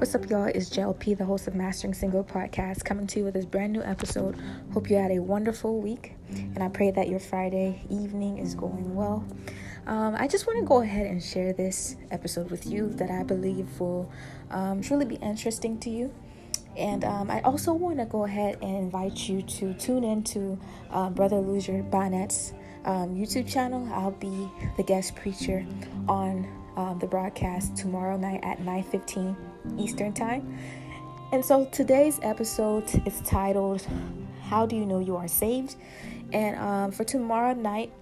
What's up, y'all? It's JLP, the host of Mastering Single Podcast, coming to you with this brand new episode. Hope you had a wonderful week, and I pray that your Friday evening is going well. I just want to go ahead and share this episode with you that I believe will truly be interesting to you. And I also want to go ahead and invite you to tune in to Brother Luger Binette's YouTube channel. I'll be the guest preacher on the broadcast tomorrow night at 9:15 Eastern Time. And so today's episode is titled, How Do You Know You Are Saved? And for tomorrow night,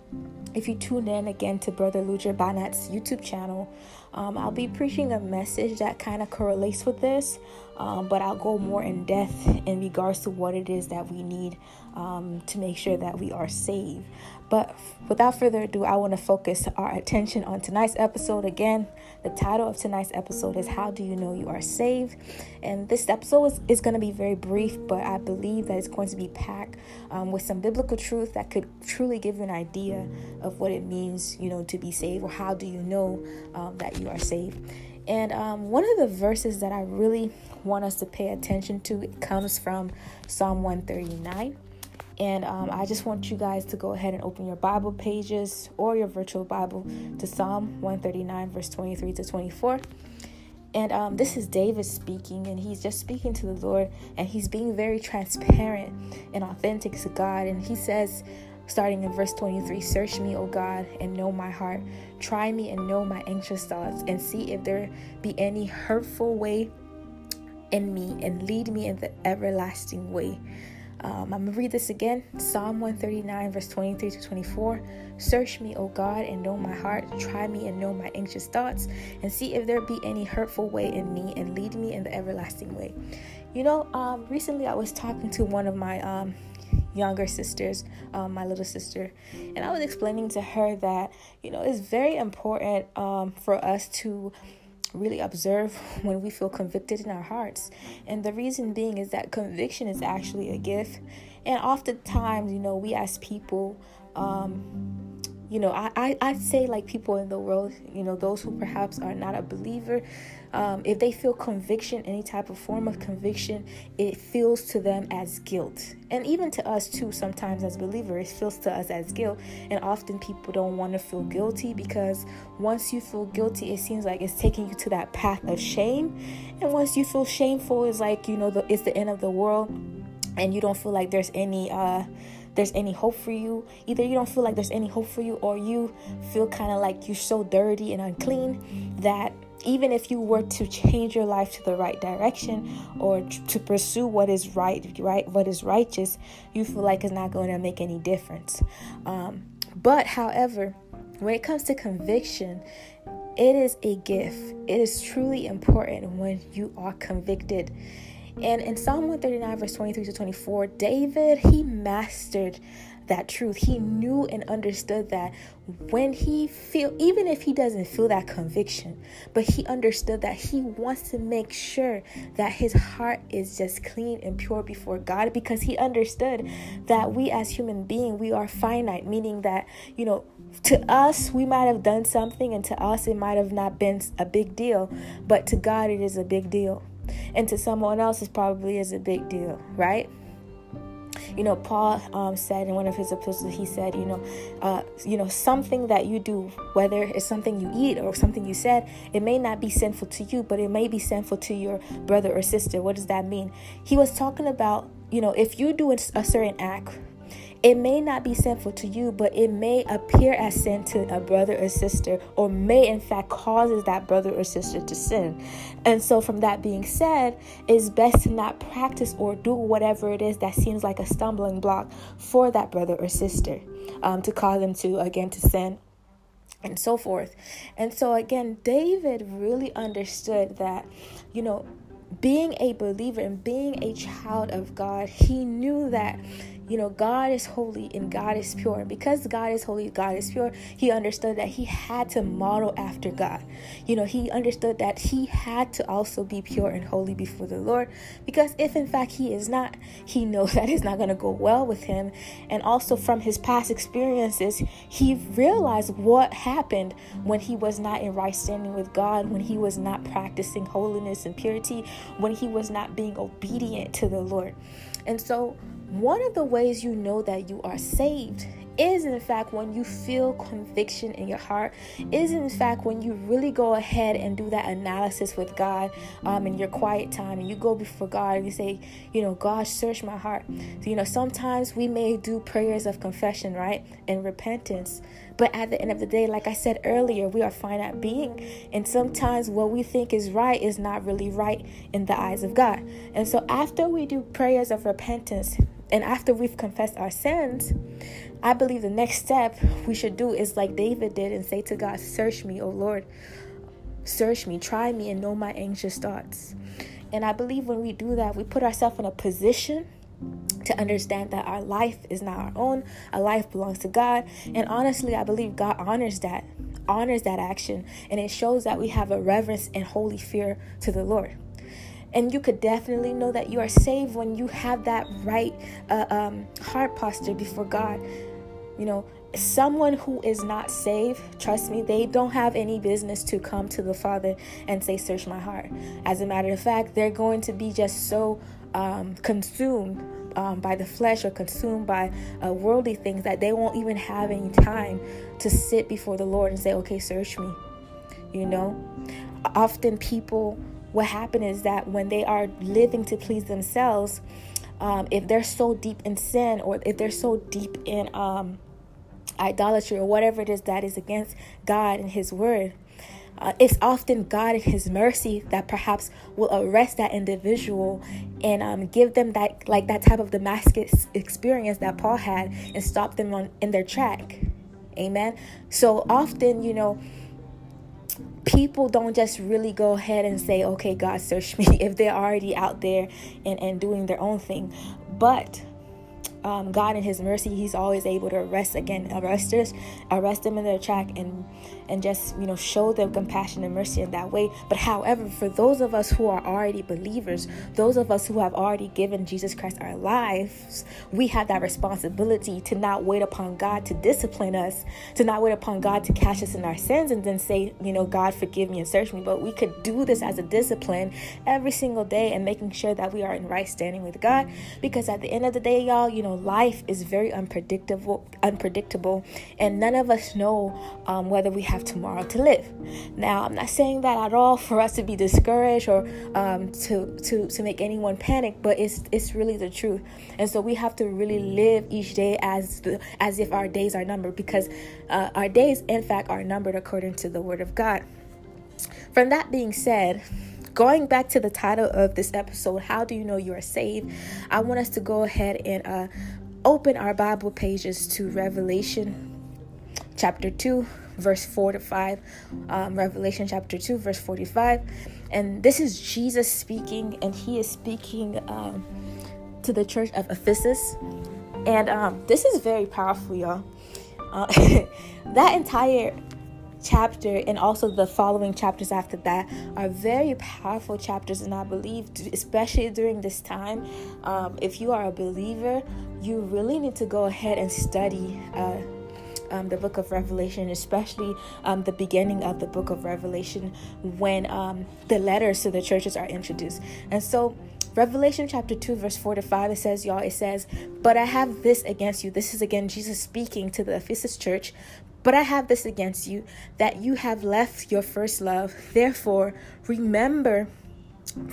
if you tune in again to Brother Luger Binette's YouTube channel, I'll be preaching a message that kind of correlates with this, but I'll go more in depth in regards to what it is that we need to make sure that we are saved. But without further ado, I want to focus our attention on tonight's episode. Again, the title of tonight's episode is How Do You Know You Are Saved? And this episode is going to be very brief, but I believe that it's going to be packed with some biblical truth that could truly give you an idea of what it means, you know, to be saved, or how do you know that you are saved. And one of the verses that I really want us to pay attention to, it comes from Psalm 139. And I just want you guys to go ahead and open your Bible pages or your virtual Bible to Psalm 139, verse 23 to 24. And this is David speaking, and he's just speaking to the Lord, and he's being very transparent and authentic to God. And he says, starting in verse 23, "Search me, O God, and know my heart. Try me and know my anxious thoughts, and see if there be any hurtful way in me, and lead me in the everlasting way." I'm going to read this again. Psalm 139, verse 23 to 24. "Search me, O God, and know my heart. Try me and know my anxious thoughts, and see if there be any hurtful way in me, and lead me in the everlasting way." You know, recently I was talking to one of my younger sisters, my little sister, and I was explaining to her that, you know, it's very important for us to really observe when we feel convicted in our hearts. And the reason being is that conviction is actually a gift. And oftentimes, you know, we as people, you know, I'd say, like, people in the world, you know, those who perhaps are not a believer, if they feel conviction, any type of form of conviction, it feels to them as guilt. And even to us too, sometimes as believers, it feels to us as guilt. And often people don't want to feel guilty, because once you feel guilty, it seems like it's taking you to that path of shame. And once you feel shameful, it's like, you know, it's the end of the world, and you don't feel like there's any hope for you. Either you don't feel like there's any hope for you, or you feel kind of like you're so dirty and unclean that even if you were to change your life to the right direction, or to pursue what is right, what is righteous, you feel like it's not going to make any difference. But however, when it comes to conviction, it is a gift. It is truly important when you are convicted. And in Psalm 139, verse 23 to 24, David, he mastered that truth. He knew and understood that when he feel, even if he doesn't feel that conviction, but he understood that he wants to make sure that his heart is just clean and pure before God, because he understood that we as human beings, we are finite, meaning that, you know, to us, we might have done something, and to us, it might have not been a big deal, but to God, it is a big deal. And to someone else, it probably is a big deal, right? You know, Paul said in one of his epistles, he said, you know, something that you do, whether it's something you eat or something you said, it may not be sinful to you, but it may be sinful to your brother or sister. What does that mean? He was talking about, you know, if you do a certain act, it may not be sinful to you, but it may appear as sin to a brother or sister, or may in fact causes that brother or sister to sin. And so from that being said, it's best to not practice or do whatever it is that seems like a stumbling block for that brother or sister, to cause them to, again, to sin and so forth. And so again, David really understood that, you know, being a believer and being a child of God, he knew that, God is holy and God is pure. And because God is holy, God is pure, he understood that he had to model after God. He understood that he had to also be pure and holy before the Lord, because if in fact he is not, he knows that it's not going to go well with him. And also from his past experiences, he realized what happened when he was not in right standing with God, when he was not practicing holiness and purity, when he was not being obedient to the Lord. And so one of the ways you know that you are saved is, in fact, when you feel conviction in your heart, is, in fact, when you really go ahead and do that analysis with God in your quiet time, and you go before God and you say, God, search my heart. So, sometimes we may do prayers of confession, right, and repentance. But at the end of the day, like I said earlier, we are finite being. And sometimes what we think is right is not really right in the eyes of God. And so after we do prayers of repentance, and after we've confessed our sins, I believe the next step we should do is like David did and say to God, search me, O Lord, search me, try me and know my anxious thoughts. And I believe when we do that, we put ourselves in a position to understand that our life is not our own. Our life belongs to God. And honestly, I believe God honors that action. And it shows that we have a reverence and holy fear to the Lord. And you could definitely know that you are saved when you have that right heart posture before God. Someone who is not saved, trust me, they don't have any business to come to the Father and say, search my heart. As a matter of fact, they're going to be just so consumed by the flesh or consumed by worldly things that they won't even have any time to sit before the Lord and say, okay, search me. Often people... what happens is that when they are living to please themselves, if they're so deep in sin, or if they're so deep in idolatry, or whatever it is that is against God and his word, it's often God and his mercy that perhaps will arrest that individual and give them that type of Damascus experience that Paul had and stop them in their track. Amen. So often, people don't just really go ahead and say, okay, God, search me, if they're already out there and doing their own thing. But God in his mercy, he's always able to arrest them in their track and just, show them compassion and mercy in that way. But however, for those of us who are already believers, those of us who have already given Jesus Christ our lives, we have that responsibility to not wait upon God to discipline us, to not wait upon God to catch us in our sins and then say, God, forgive me and search me. But we could do this as a discipline every single day and making sure that we are in right standing with God. Because at the end of the day, y'all, life is very unpredictable, and none of us know whether we have tomorrow to live. Now, I'm not saying that at all for us to be discouraged or to make anyone panic, but it's really the truth. And so we have to really live each day as if our days are numbered, because our days, in fact, are numbered according to the Word of God. From that being said, going back to the title of this episode, How Do You Know You Are Saved? I want us to go ahead and open our Bible pages to Revelation chapter 2, verse 4 to 5. Revelation chapter 2, verse 45. And this is Jesus speaking, and he is speaking to the church of Ephesus. And this is very powerful, y'all. That entire chapter and also the following chapters after that are very powerful chapters, and I believe, especially during this time, if you are a believer, you really need to go ahead and study the book of Revelation, especially the beginning of the book of Revelation, when the letters to the churches are introduced. And so Revelation chapter 2, verse 4 to 5, it says, but I have this against you. This is again Jesus speaking to the Ephesus church. But I have this against you, that you have left your first love. Therefore, remember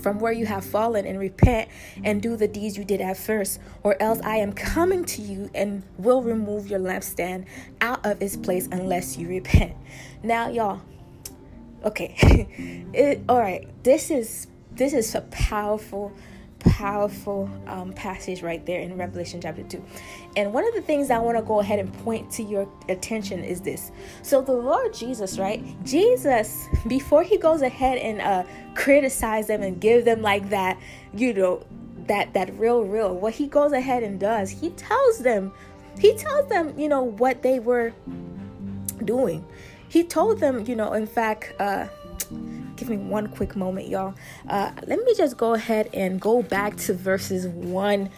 from where you have fallen and repent and do the deeds you did at first, or else I am coming to you and will remove your lampstand out of its place unless you repent. Now, y'all, okay. All right. This is a powerful passage right there in Revelation chapter 2. And one of the things I want to go ahead and point to your attention is this. So the Lord Jesus, right? Jesus, before he goes ahead and criticize them and give them like that, that real. What he goes ahead and does, he tells them, you know, what they were doing. He told them, you know, in fact, give me one quick moment, y'all. Let me just go ahead and go back to verses 1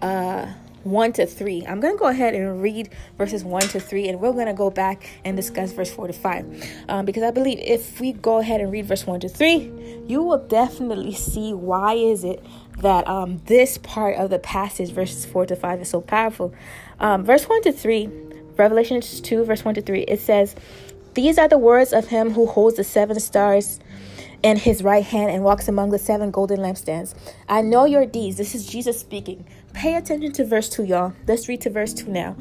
to 3. I'm going to go ahead and read verses 1 to 3, and we're going to go back and discuss verse 4 to 5, because I believe if we go ahead and read verse 1 to 3, you will definitely see why is it that this part of the passage, verses 4 to 5, is so powerful. Verse 1 to 3, Revelation 2, verse 1 to 3, it says, "These are the words of him who holds the 7 stars in his right hand and walks among the 7 golden lampstands. I know your deeds." This is Jesus speaking. Pay attention to verse 2, y'all. Let's read to verse 2 now.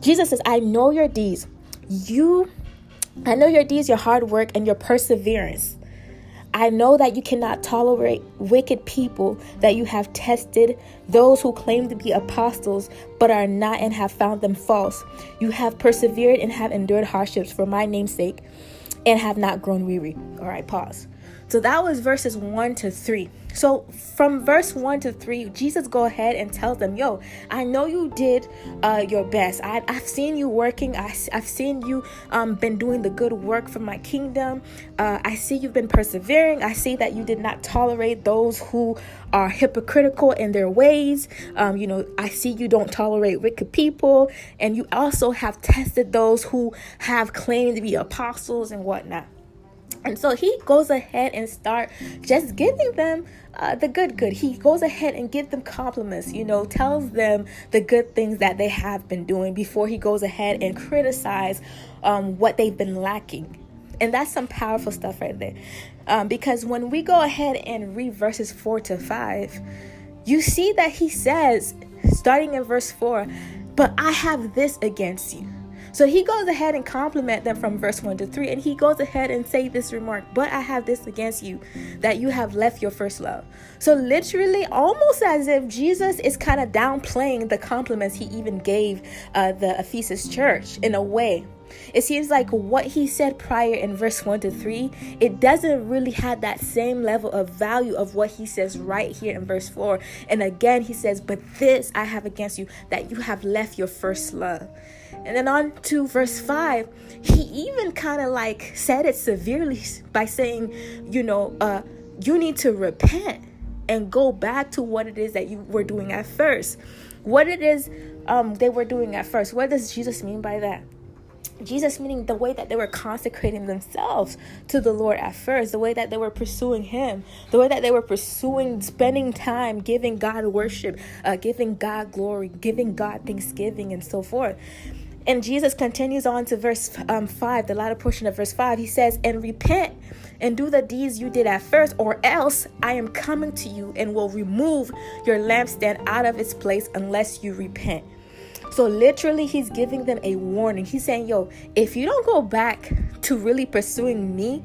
Jesus says, "I know your deeds. Your hard work and your perseverance. I know that you cannot tolerate wicked people, that you have tested those who claim to be apostles but are not and have found them false. You have persevered and have endured hardships for my name's sake and have not grown weary." All right, pause. So that was verses 1 to 3. So from verse 1 to 3, Jesus go ahead and tells them, yo, I know you did your best. I've seen you working. I've seen you been doing the good work for my kingdom. I see you've been persevering. I see that you did not tolerate those who are hypocritical in their ways. You know, I see you don't tolerate wicked people. And you also have tested those who have claimed to be apostles and whatnot. And so he goes ahead and start just giving them the good. He goes ahead and gives them compliments, you know, tells them the good things that they have been doing before he goes ahead and criticize what they've been lacking. And that's some powerful stuff right there. Because when we go ahead and read verses 4 to 5, you see that he says, starting in verse 4, "But I have this against you." So he goes ahead and compliment them from verse 1 to 3. And he goes ahead and say this remark, "But I have this against you, that you have left your first love." So literally almost as if Jesus is kind of downplaying the compliments he even gave the Ephesus church in a way. It seems like what he said prior in verse 1 to 3, it doesn't really have that same level of value of what he says right here in verse 4. And again, he says, "But this I have against you, that you have left your first love." And then on to verse 5, he even kind of like said it severely by saying, you know, you need to repent and go back to what it is that you were doing at first. What it is they were doing at first. What does Jesus mean by that? Jesus meaning the way that they were consecrating themselves to the Lord at first, the way that they were pursuing him, the way that they were pursuing spending time giving God worship, giving God glory, giving God thanksgiving, and so forth. And Jesus continues on to verse 5, the latter portion of verse 5. He says, "And repent and do the deeds you did at first, or else I am coming to you and will remove your lampstand out of its place unless you repent." So literally, he's giving them a warning. He's saying, yo, if you don't go back to really pursuing me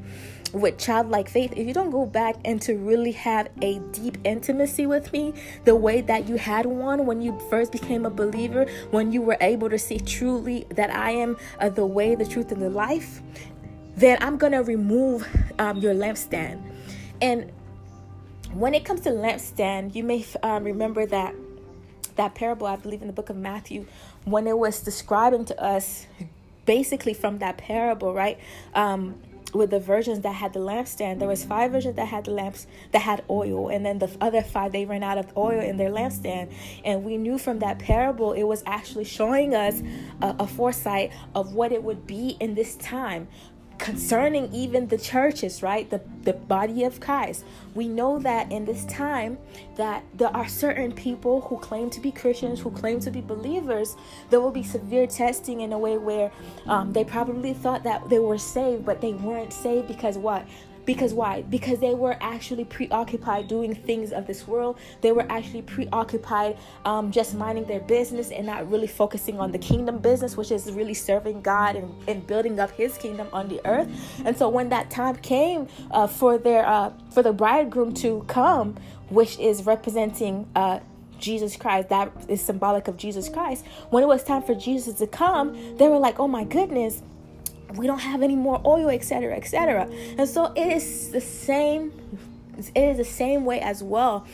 with childlike faith, if you don't go back and to really have a deep intimacy with me, the way that you had one when you first became a believer, when you were able to see truly that I am the way, the truth, and the life, then I'm going to remove your lampstand. And when it comes to lampstand, you may remember that parable, I believe, in the book of Matthew, when it was describing to us basically from that parable, right? With the virgins that had the lampstand, there was 5 virgins that had the lamps that had oil, and then the other 5, they ran out of oil in their lampstand. And we knew from that parable, it was actually showing us a foresight of what it would be in this time concerning even the churches, right? The body of Christ. We know that in this time that there are certain people who claim to be Christians, who claim to be believers. There will be severe testing in a way where they probably thought that they were saved, but they weren't saved because what? Because why? Because they were actually preoccupied doing things of this world. They were actually preoccupied just minding their business and not really focusing on the kingdom business, which is really serving God and building up his kingdom on the earth. And so when that time came for the bridegroom to come, which is representing Jesus Christ, that is symbolic of Jesus Christ. When it was time for Jesus to come, they were like, oh my goodness, we don't have any more oil, etc., etc. And so it is the same It is the same way as well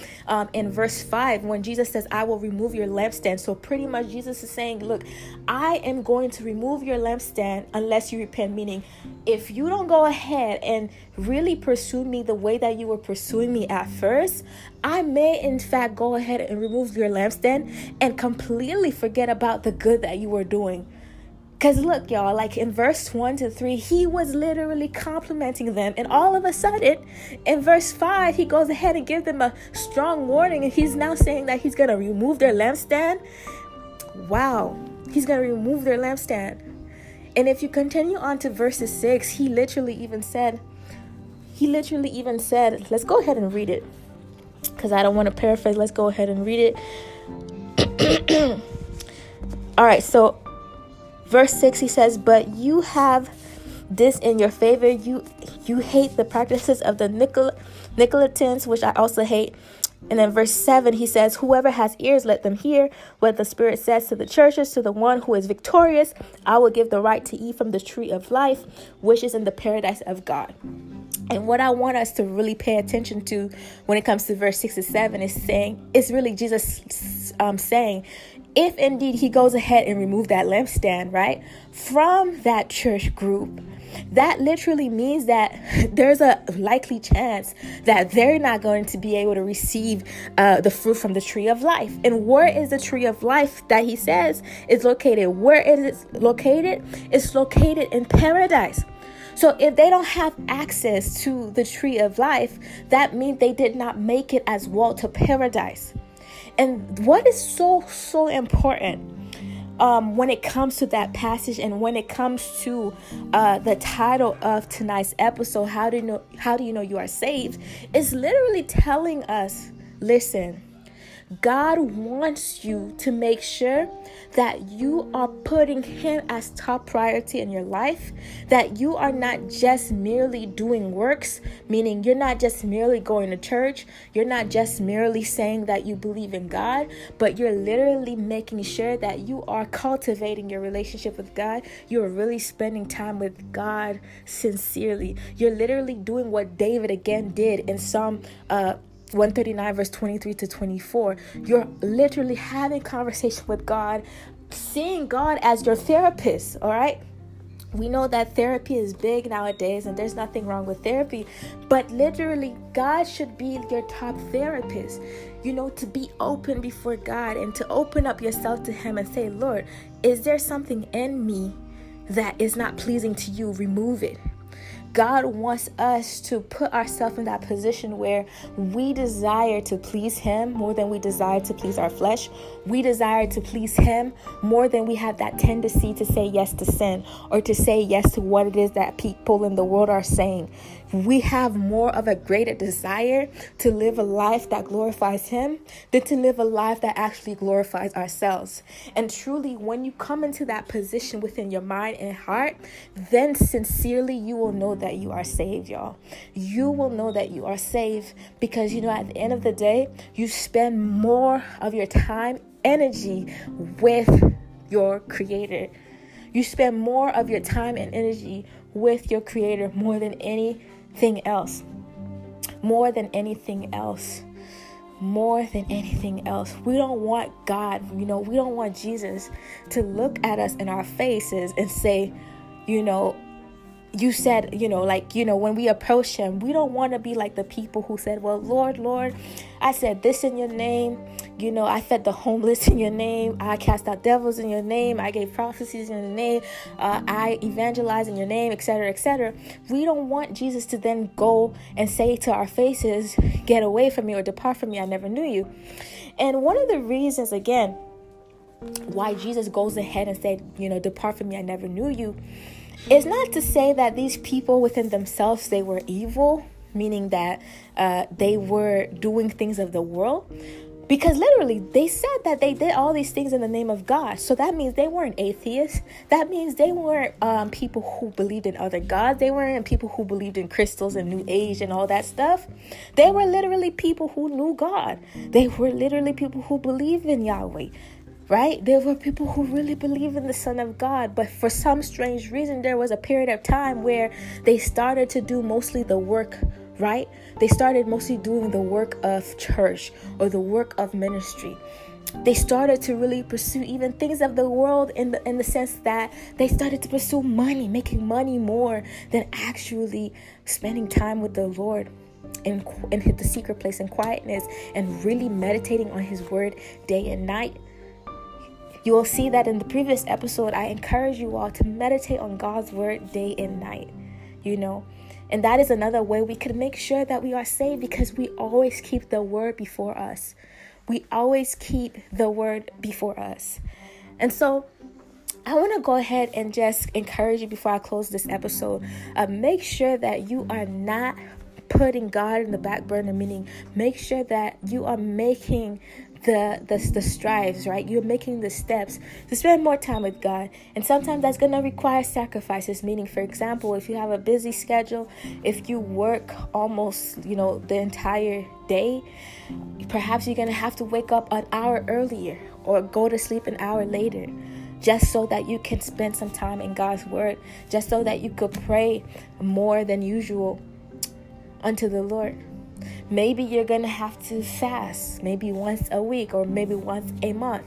in verse 5 when Jesus says, I will remove your lampstand. So pretty much Jesus is saying, look, I am going to remove your lampstand unless you repent. Meaning, if you don't go ahead and really pursue me the way that you were pursuing me at first, I may in fact go ahead and remove your lampstand and completely forget about the good that you were doing. Because look, y'all, like in verse 1-3, he was literally complimenting them. And all of a sudden, in verse 5, he goes ahead and gives them a strong warning. And he's now saying that he's going to remove their lampstand. Wow. He's going to remove their lampstand. And if you continue on to verses 6, he literally even said, let's go ahead and read it. Because I don't want to paraphrase. Let's go ahead and read it. All right, so verse 6, he says, but you have this in your favor. You hate the practices of the Nicolaitans, which I also hate. And then verse 7, he says, whoever has ears, let them hear what the Spirit says to the churches. To the one who is victorious, I will give the right to eat from the tree of life, which is in the paradise of God. And what I want us to really pay attention to when it comes to verse 6 and 7 is saying, it's really Jesus saying, if indeed he goes ahead and remove that lampstand, right, from that church group, that literally means that there's a likely chance that they're not going to be able to receive the fruit from the tree of life. And where is the tree of life that he says is located? Where is it located? It's located in paradise. So if they don't have access to the tree of life, that means they did not make it as well to paradise. And what is so important when it comes to that passage, and when it comes to the title of tonight's episode, how do you know you are saved, is literally telling us, listen, God wants you to make sure that you are putting him as top priority in your life, that you are not just merely doing works, meaning you're not just merely going to church, you're not just merely saying that you believe in God, but you're literally making sure that you are cultivating your relationship with God. You're really spending time with God sincerely. You're literally doing what David again did in Psalm 139 verse 23-24. You're literally having conversation with God, seeing God as your therapist. All right, we know that therapy is big nowadays, and there's nothing wrong with therapy, but literally God should be your top therapist. You know, to be open before God and to open up yourself to him and say, Lord, is there something in me that is not pleasing to you? Remove it. God wants us to put ourselves in that position where we desire to please him more than we desire to please our flesh. We desire to please him more than we have that tendency to say yes to sin or to say yes to what it is that people in the world are saying. We have more of a greater desire to live a life that glorifies him than to live a life that actually glorifies ourselves. And truly, when you come into that position within your mind and heart, then sincerely you will know that you are saved, y'all. You will know that you are saved because, you know, at the end of the day, you spend more of your time, energy with your Creator. You spend more of your time and energy with your Creator more than anything else, more than anything else, more than anything else. We don't want God, you know, we don't want Jesus to look at us in our faces and say, you know, you said, you know, like, you know, when we approach him, we don't want to be like the people who said, well, Lord, I said this in your name. You know, I fed the homeless in your name. I cast out devils in your name. I gave prophecies in your name. I evangelized in your name, etc., etc. We don't want Jesus to then go and say to our faces, get away from me or depart from me. I never knew you. And one of the reasons, again, why Jesus goes ahead and said, you know, depart from me. I never knew you. It's not to say that these people within themselves, they were evil, meaning that they were doing things of the world, because literally they said that they did all these things in the name of God. So that means they weren't atheists. That means they weren't people who believed in other gods. They weren't people who believed in crystals and New Age and all that stuff. They were literally people who knew God. They were literally people who believed in Yahweh. Right? There were people who really believe in the Son of God, but for some strange reason, there was a period of time where they started to do mostly the work right? They started mostly doing the work of church or the work of ministry. They started to really pursue even things of the world in the sense that they started to pursue money, making money more than actually spending time with the Lord and hit the secret place in quietness and really meditating on his word day and night. You will see that in the previous episode, I encourage you all to meditate on God's word day and night, you know. And that is another way we could make sure that we are saved, because we always keep the word before us. We always keep the word before us. And so I want to go ahead and just encourage you before I close this episode. Make sure that you are not putting God in the back burner, meaning make sure that you are making the strives, right? You're making the steps to spend more time with God. And sometimes that's going to require sacrifices, meaning, for example, if you have a busy schedule, if you work almost, you know, the entire day, perhaps you're going to have to wake up an hour earlier or go to sleep an hour later, just so that you can spend some time in God's word, just so that you could pray more than usual unto the Lord. Maybe you're going to have to fast, maybe once a week or maybe once a month.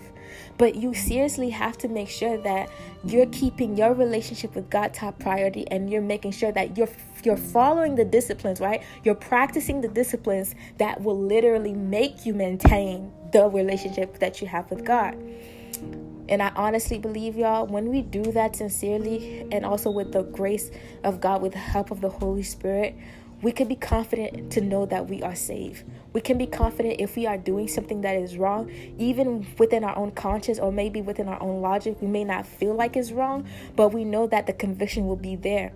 But you seriously have to make sure that you're keeping your relationship with God top priority, and you're making sure that you're following the disciplines, right? You're practicing the disciplines that will literally make you maintain the relationship that you have with God. And I honestly believe, y'all, when we do that sincerely and also with the grace of God, with the help of the Holy Spirit, we can be confident to know that we are saved. We can be confident if we are doing something that is wrong, even within our own conscience or maybe within our own logic. We may not feel like it's wrong, but we know that the conviction will be there.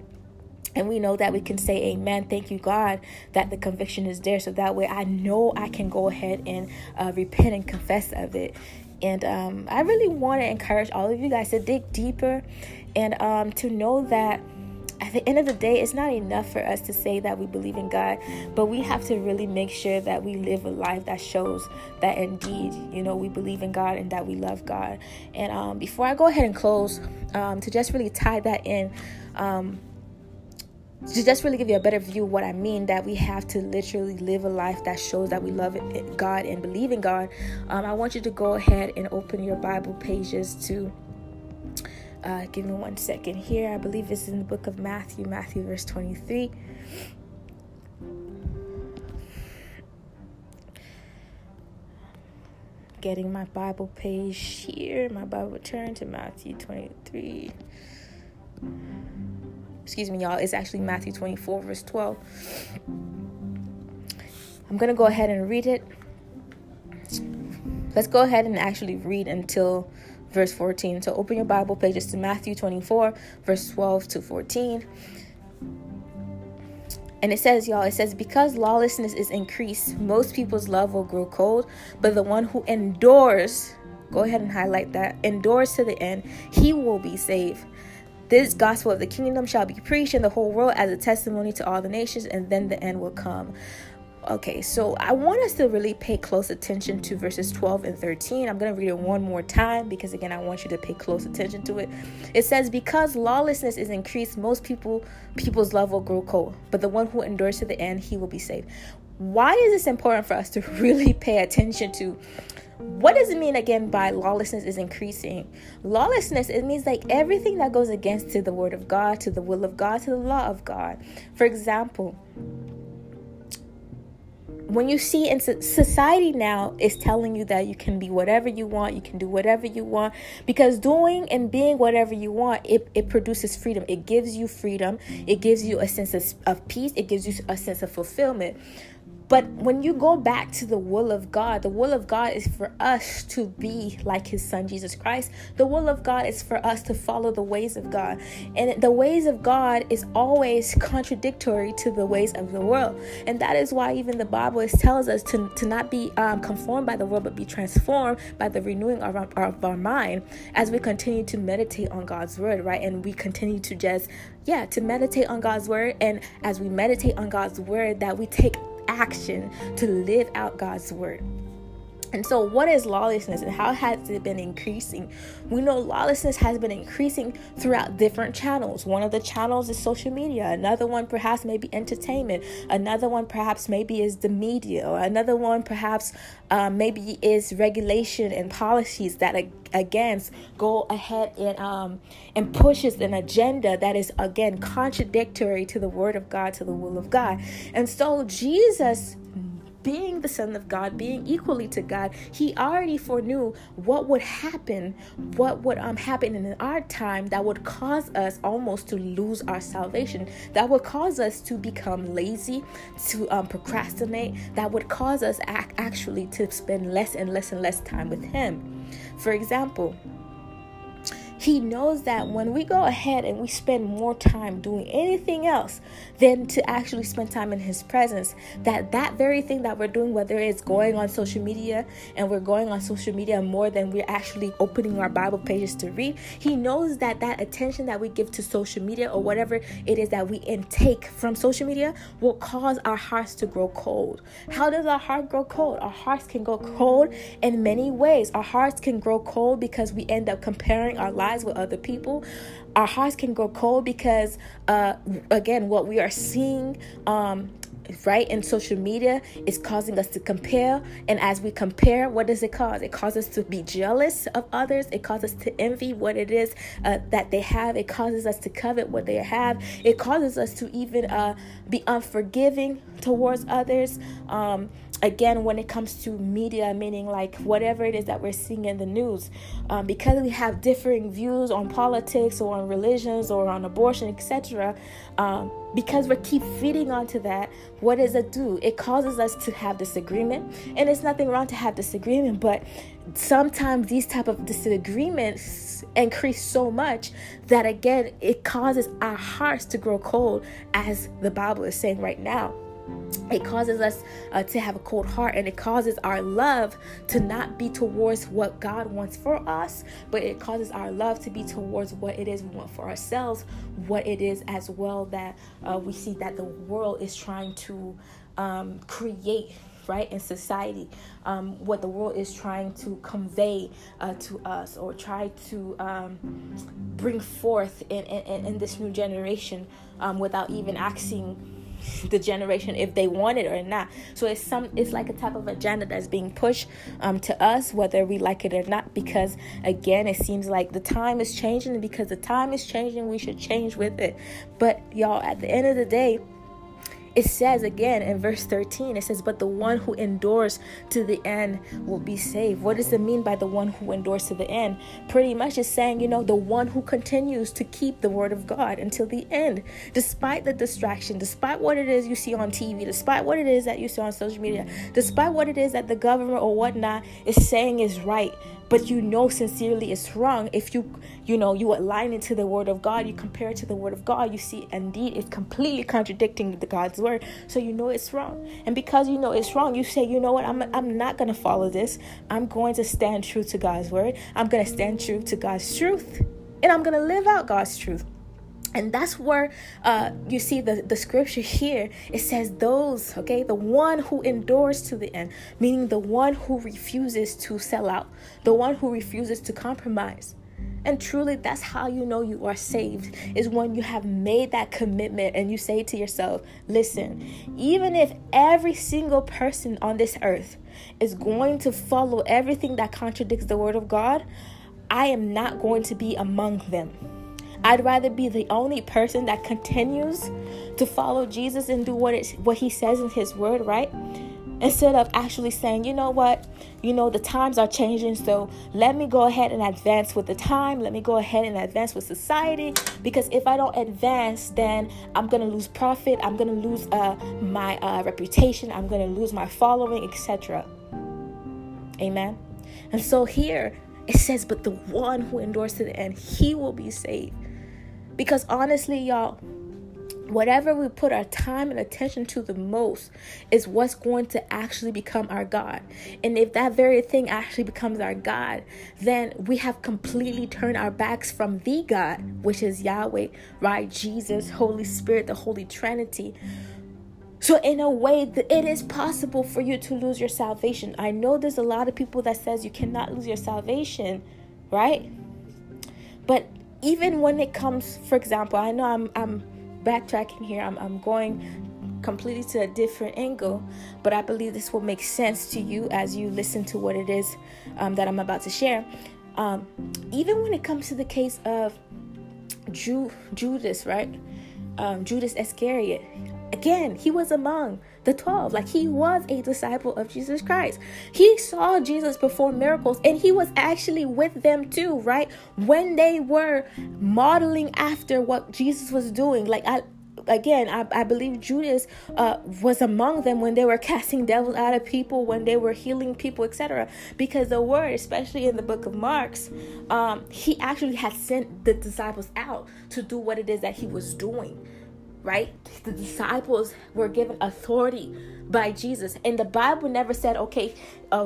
And we know that we can say, amen, thank you, God, that the conviction is there. So that way I know I can go ahead and repent and confess of it. And I really want to encourage all of you guys to dig deeper and to know that at the end of the day, it's not enough for us to say that we believe in God, but we have to really make sure that we live a life that shows that indeed, you know, we believe in God and that we love God. And before I go ahead and close, to just really tie that in, to just really give you a better view of what I mean, that we have to literally live a life that shows that we love God and believe in God, I want you to go ahead and open your Bible pages to give me one second here. I believe this is in the book of Matthew verse 23. Getting my Bible page here. My Bible turn to Matthew 23. Excuse me, y'all. It's actually Matthew 24 verse 12. I'm going to go ahead and read it. Let's go ahead and actually read until verse 14. So open your Bible pages to Matthew 24, verse 12 to 14. And it says, y'all, it says, because lawlessness is increased, most people's love will grow cold, but the one who endures, go ahead and highlight that, endures to the end, he will be saved. This gospel of the kingdom shall be preached in the whole world as a testimony to all the nations, and then the end will come. Okay, so I want us to really pay close attention to verses 12 and 13. I'm going to read it one more time because, again, I want you to pay close attention to it. It says, because lawlessness is increased, most people's love will grow cold, but the one who endures to the end, he will be saved. Why is this important for us to really pay attention to? What does it mean, again, by lawlessness is increasing? Lawlessness, it means like everything that goes against to the word of God, to the will of God, to the law of God. For example, when you see in society now is telling you that you can be whatever you want, you can do whatever you want, because doing and being whatever you want, it produces freedom. It gives you freedom. It gives you a sense of peace. It gives you a sense of fulfillment. But when you go back to the will of God is for us to be like his son, Jesus Christ. The will of God is for us to follow the ways of God. And the ways of God is always contradictory to the ways of the world. And that is why even the Bible tells us to not be conformed by the world, but be transformed by the renewing of our mind as we continue to meditate on God's word, right? And we continue to to meditate on God's word. And as we meditate on God's word, that we take action to live out God's word. And so what is lawlessness and how has it been increasing? We know lawlessness has been increasing throughout different channels. One of the channels is social media. Another one perhaps may be entertainment. Another one perhaps maybe is the media. Or another one perhaps maybe is regulation and policies that again go ahead and pushes an agenda that is again contradictory to the word of God, to the will of God. And so Jesus, being the Son of God, being equally to God, he already foreknew what would happen in our time that would cause us almost to lose our salvation, that would cause us to become lazy, to procrastinate, that would cause us actually to spend less and less and less time with him. For example, he knows that when we go ahead and we spend more time doing anything else than to actually spend time in his presence, that very thing that we're doing, whether it's going on social media and we're going on social media more than we're actually opening our Bible pages to read, he knows that attention that we give to social media or whatever it is that we intake from social media will cause our hearts to grow cold. How does our heart grow cold? Our hearts can go cold in many ways. Our hearts can grow cold because we end up comparing our lives with other people. Our hearts can grow cold because again what we are seeing right in social media is causing us to compare, and as we compare, what does it cause? It causes us to be jealous of others. It causes us to envy what it is that they have. It causes us to covet what they have. It causes us to even be unforgiving towards others. Again, when it comes to media, meaning like whatever it is that we're seeing in the news, because we have differing views on politics or on religions or on abortion, etc., because we keep feeding onto that, what does it do? It causes us to have disagreement, and it's nothing wrong to have disagreement, but sometimes these type of disagreements increase so much that again, it causes our hearts to grow cold, as the Bible is saying right now. It causes us to have a cold heart, and it causes our love to not be towards what God wants for us, but it causes our love to be towards what it is we want for ourselves, what it is as well that we see that the world is trying to create, right, in society, what the world is trying to convey to us or try to bring forth in this new generation without even asking the generation if they want it or not. So it's like a type of agenda that's being pushed to us, whether we like it or not, because again, it seems like the time is changing, and because the time is changing, we should change with it. But y'all, at the end of the day, it says again in verse 13, it says, but the one who endures to the end will be saved. What does it mean by the one who endures to the end? Pretty much it's saying, the one who continues to keep the word of God until the end, despite the distraction, despite what it is you see on TV, despite what it is that you see on social media, despite what it is that the government or whatnot is saying is right, but sincerely it's wrong. If you align it to the word of God, you compare it to the word of God, you see indeed it's completely contradicting God's word, so it's wrong. And because it's wrong, you say, I'm not going to follow this. I'm going to stand true to God's word. I'm going to stand true to God's truth, and I'm going to live out God's truth. And that's where you see the scripture here. It says the one who endures to the end, meaning the one who refuses to sell out, the one who refuses to compromise. And truly, that's how you are saved, is when you have made that commitment and you say to yourself, listen, even if every single person on this earth is going to follow everything that contradicts the word of God, I am not going to be among them. I'd rather be the only person that continues to follow Jesus and do what he says in his word, right? Instead of actually saying, the times are changing, so let me go ahead and advance with the time. Let me go ahead and advance with society, because if I don't advance, then I'm going to lose profit. I'm going to lose my reputation. I'm going to lose my following, etc. Amen. And so here it says, but the one who endures to the end, he will be saved. Because honestly, y'all, whatever we put our time and attention to the most is what's going to actually become our God. And if that very thing actually becomes our God, then we have completely turned our backs from the God, which is Yahweh, right? Jesus, Holy Spirit, the Holy Trinity. So in a way, it is possible for you to lose your salvation. I know there's a lot of people that says you cannot lose your salvation, right? But even when it comes, for example, I know I'm backtracking here. I'm going completely to a different angle, but I believe this will make sense to you as you listen to what it is that I'm about to share. Even when it comes to the case of Judas, right? Judas Iscariot. Again, he was among the 12. Like, he was a disciple of Jesus Christ. He saw Jesus perform miracles, and he was actually with them too, right? When they were modeling after what Jesus was doing. Like, I believe Judas was among them when they were casting devils out of people, when they were healing people, etc. Because the word, especially in the book of Mark, he actually had sent the disciples out to do what it is that he was doing. Right? The disciples were given authority by Jesus. And the Bible never said, okay,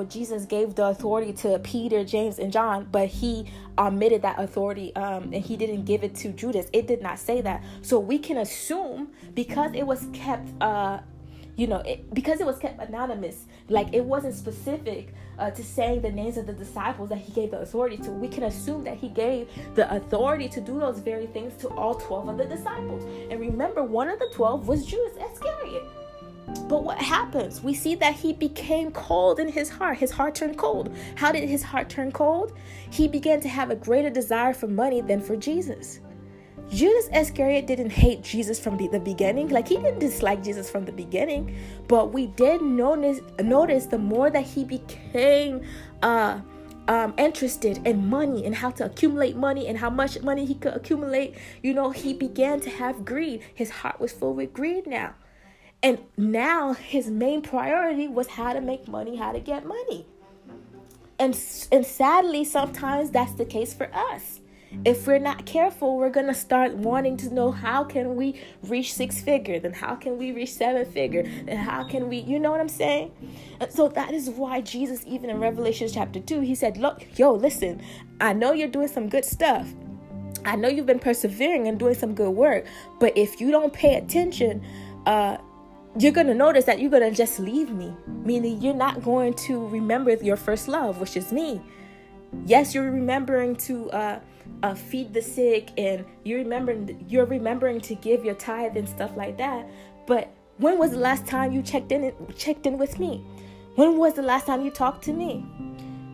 Jesus gave the authority to Peter, James, and John, but he omitted that authority and he didn't give it to Judas. It did not say that. So we can assume, because it was kept, because it was kept anonymous, like it wasn't specific to saying the names of the disciples that he gave the authority to, we can assume that he gave the authority to do those very things to all 12 of the disciples. And remember, one of the 12 was Judas Iscariot. But what happens? We see that he became cold in his heart. His heart turned cold. How did his heart turn cold? He began to have a greater desire for money than for Jesus. Judas Iscariot didn't hate Jesus from the beginning. Like, he didn't dislike Jesus from the beginning, but we did notice the more that he became interested in money and how to accumulate money and how much money he could accumulate, he began to have greed. His heart was filled with greed now. And now his main priority was how to make money, how to get money. And sadly, sometimes that's the case for us. If we're not careful, we're going to start wanting to know, how can we reach six figure? Then how can we reach seven figure? Then how can we, you know what I'm saying? And so that is why Jesus, even in Revelation chapter 2, he said, look, listen, I know you're doing some good stuff. I know you've been persevering and doing some good work. But if you don't pay attention, you're going to notice that you're going to just leave me. Meaning you're not going to remember your first love, which is me. Yes, you're remembering to feed the sick, and you're remembering to give your tithe and stuff like that. But when was the last time you checked in with me? When was the last time you talked to me?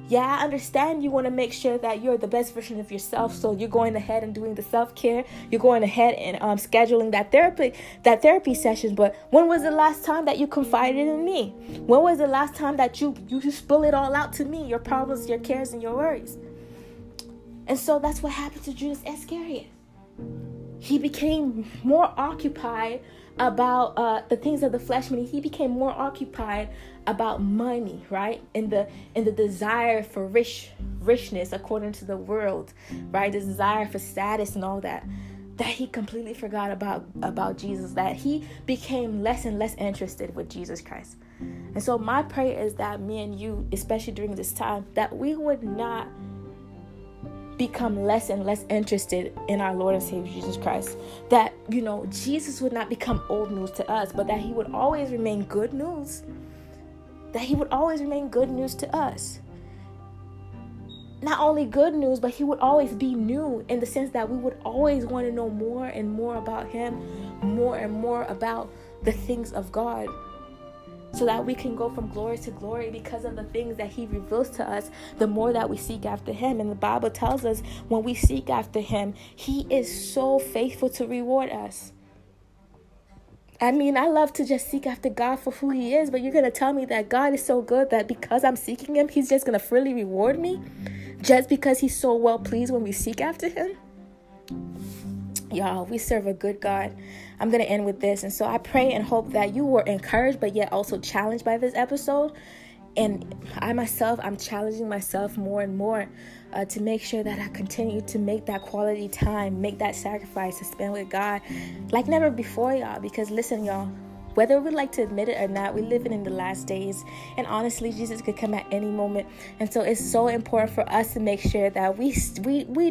Yeah, I understand you want to make sure that you're the best version of yourself. So you're going ahead and doing the self-care. You're going ahead and scheduling that therapy session. But when was the last time that you confided in me? When was the last time that you spill it all out to me, your problems, your cares, and your worries? And so that's what happened to Judas Iscariot. He became more occupied about the things of the flesh. Meaning, he became more occupied about money, right? And the desire for richness according to the world, right? The desire for status and all that. That he completely forgot about Jesus. That he became less and less interested with Jesus Christ. And so my prayer is that me and you, especially during this time, that we would not become less and less interested in our Lord and Savior Jesus Christ. That, Jesus would not become old news to us, but that he would always remain good news. That he would always remain good news to us. Not only good news, but he would always be new, in the sense that we would always want to know more and more about him, more and more about the things of God. So that we can go from glory to glory because of the things that he reveals to us, the more that we seek after him. And the Bible tells us, when we seek after him, he is so faithful to reward us. I mean, I love to just seek after God for who he is, but you're going to tell me that God is so good that because I'm seeking him, he's just going to freely reward me just because he's so well pleased when we seek after him? Y'all, we serve a good God. I'm going to end with this. And so I pray and hope that you were encouraged, but yet also challenged by this episode. And I myself, I'm challenging myself more and more to make sure that I continue to make that quality time, make that sacrifice to spend with God like never before, y'all. Because listen, y'all, whether we like to admit it or not, we're living in the last days. And honestly, Jesus could come at any moment. And so it's so important for us to make sure that we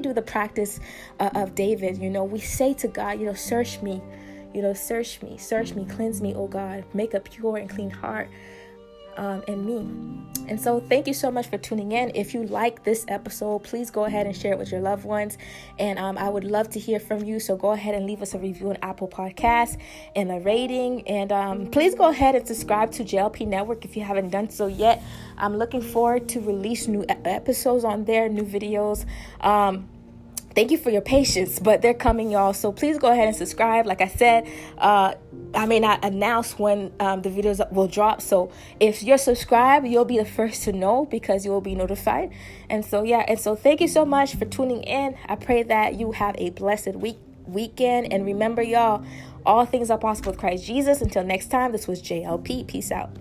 do the practice of David. We say to God, search me. You know, search me, cleanse me, oh God, make a pure and clean heart in me. And so thank you so much for tuning in. If you like this episode, please go ahead and share it with your loved ones. And I would love to hear from you. So go ahead and leave us a review on Apple Podcasts and a rating. And please go ahead and subscribe to JLP Network if you haven't done so yet. I'm looking forward to release new episodes on there, new videos. Thank you for your patience, but they're coming, y'all. So please go ahead and subscribe. Like I said, I may not announce when the videos will drop. So if you're subscribed, you'll be the first to know because you will be notified. And so, yeah. And so thank you so much for tuning in. I pray that you have a blessed weekend. And remember, y'all, all things are possible with Christ Jesus. Until next time, this was JLP. Peace out.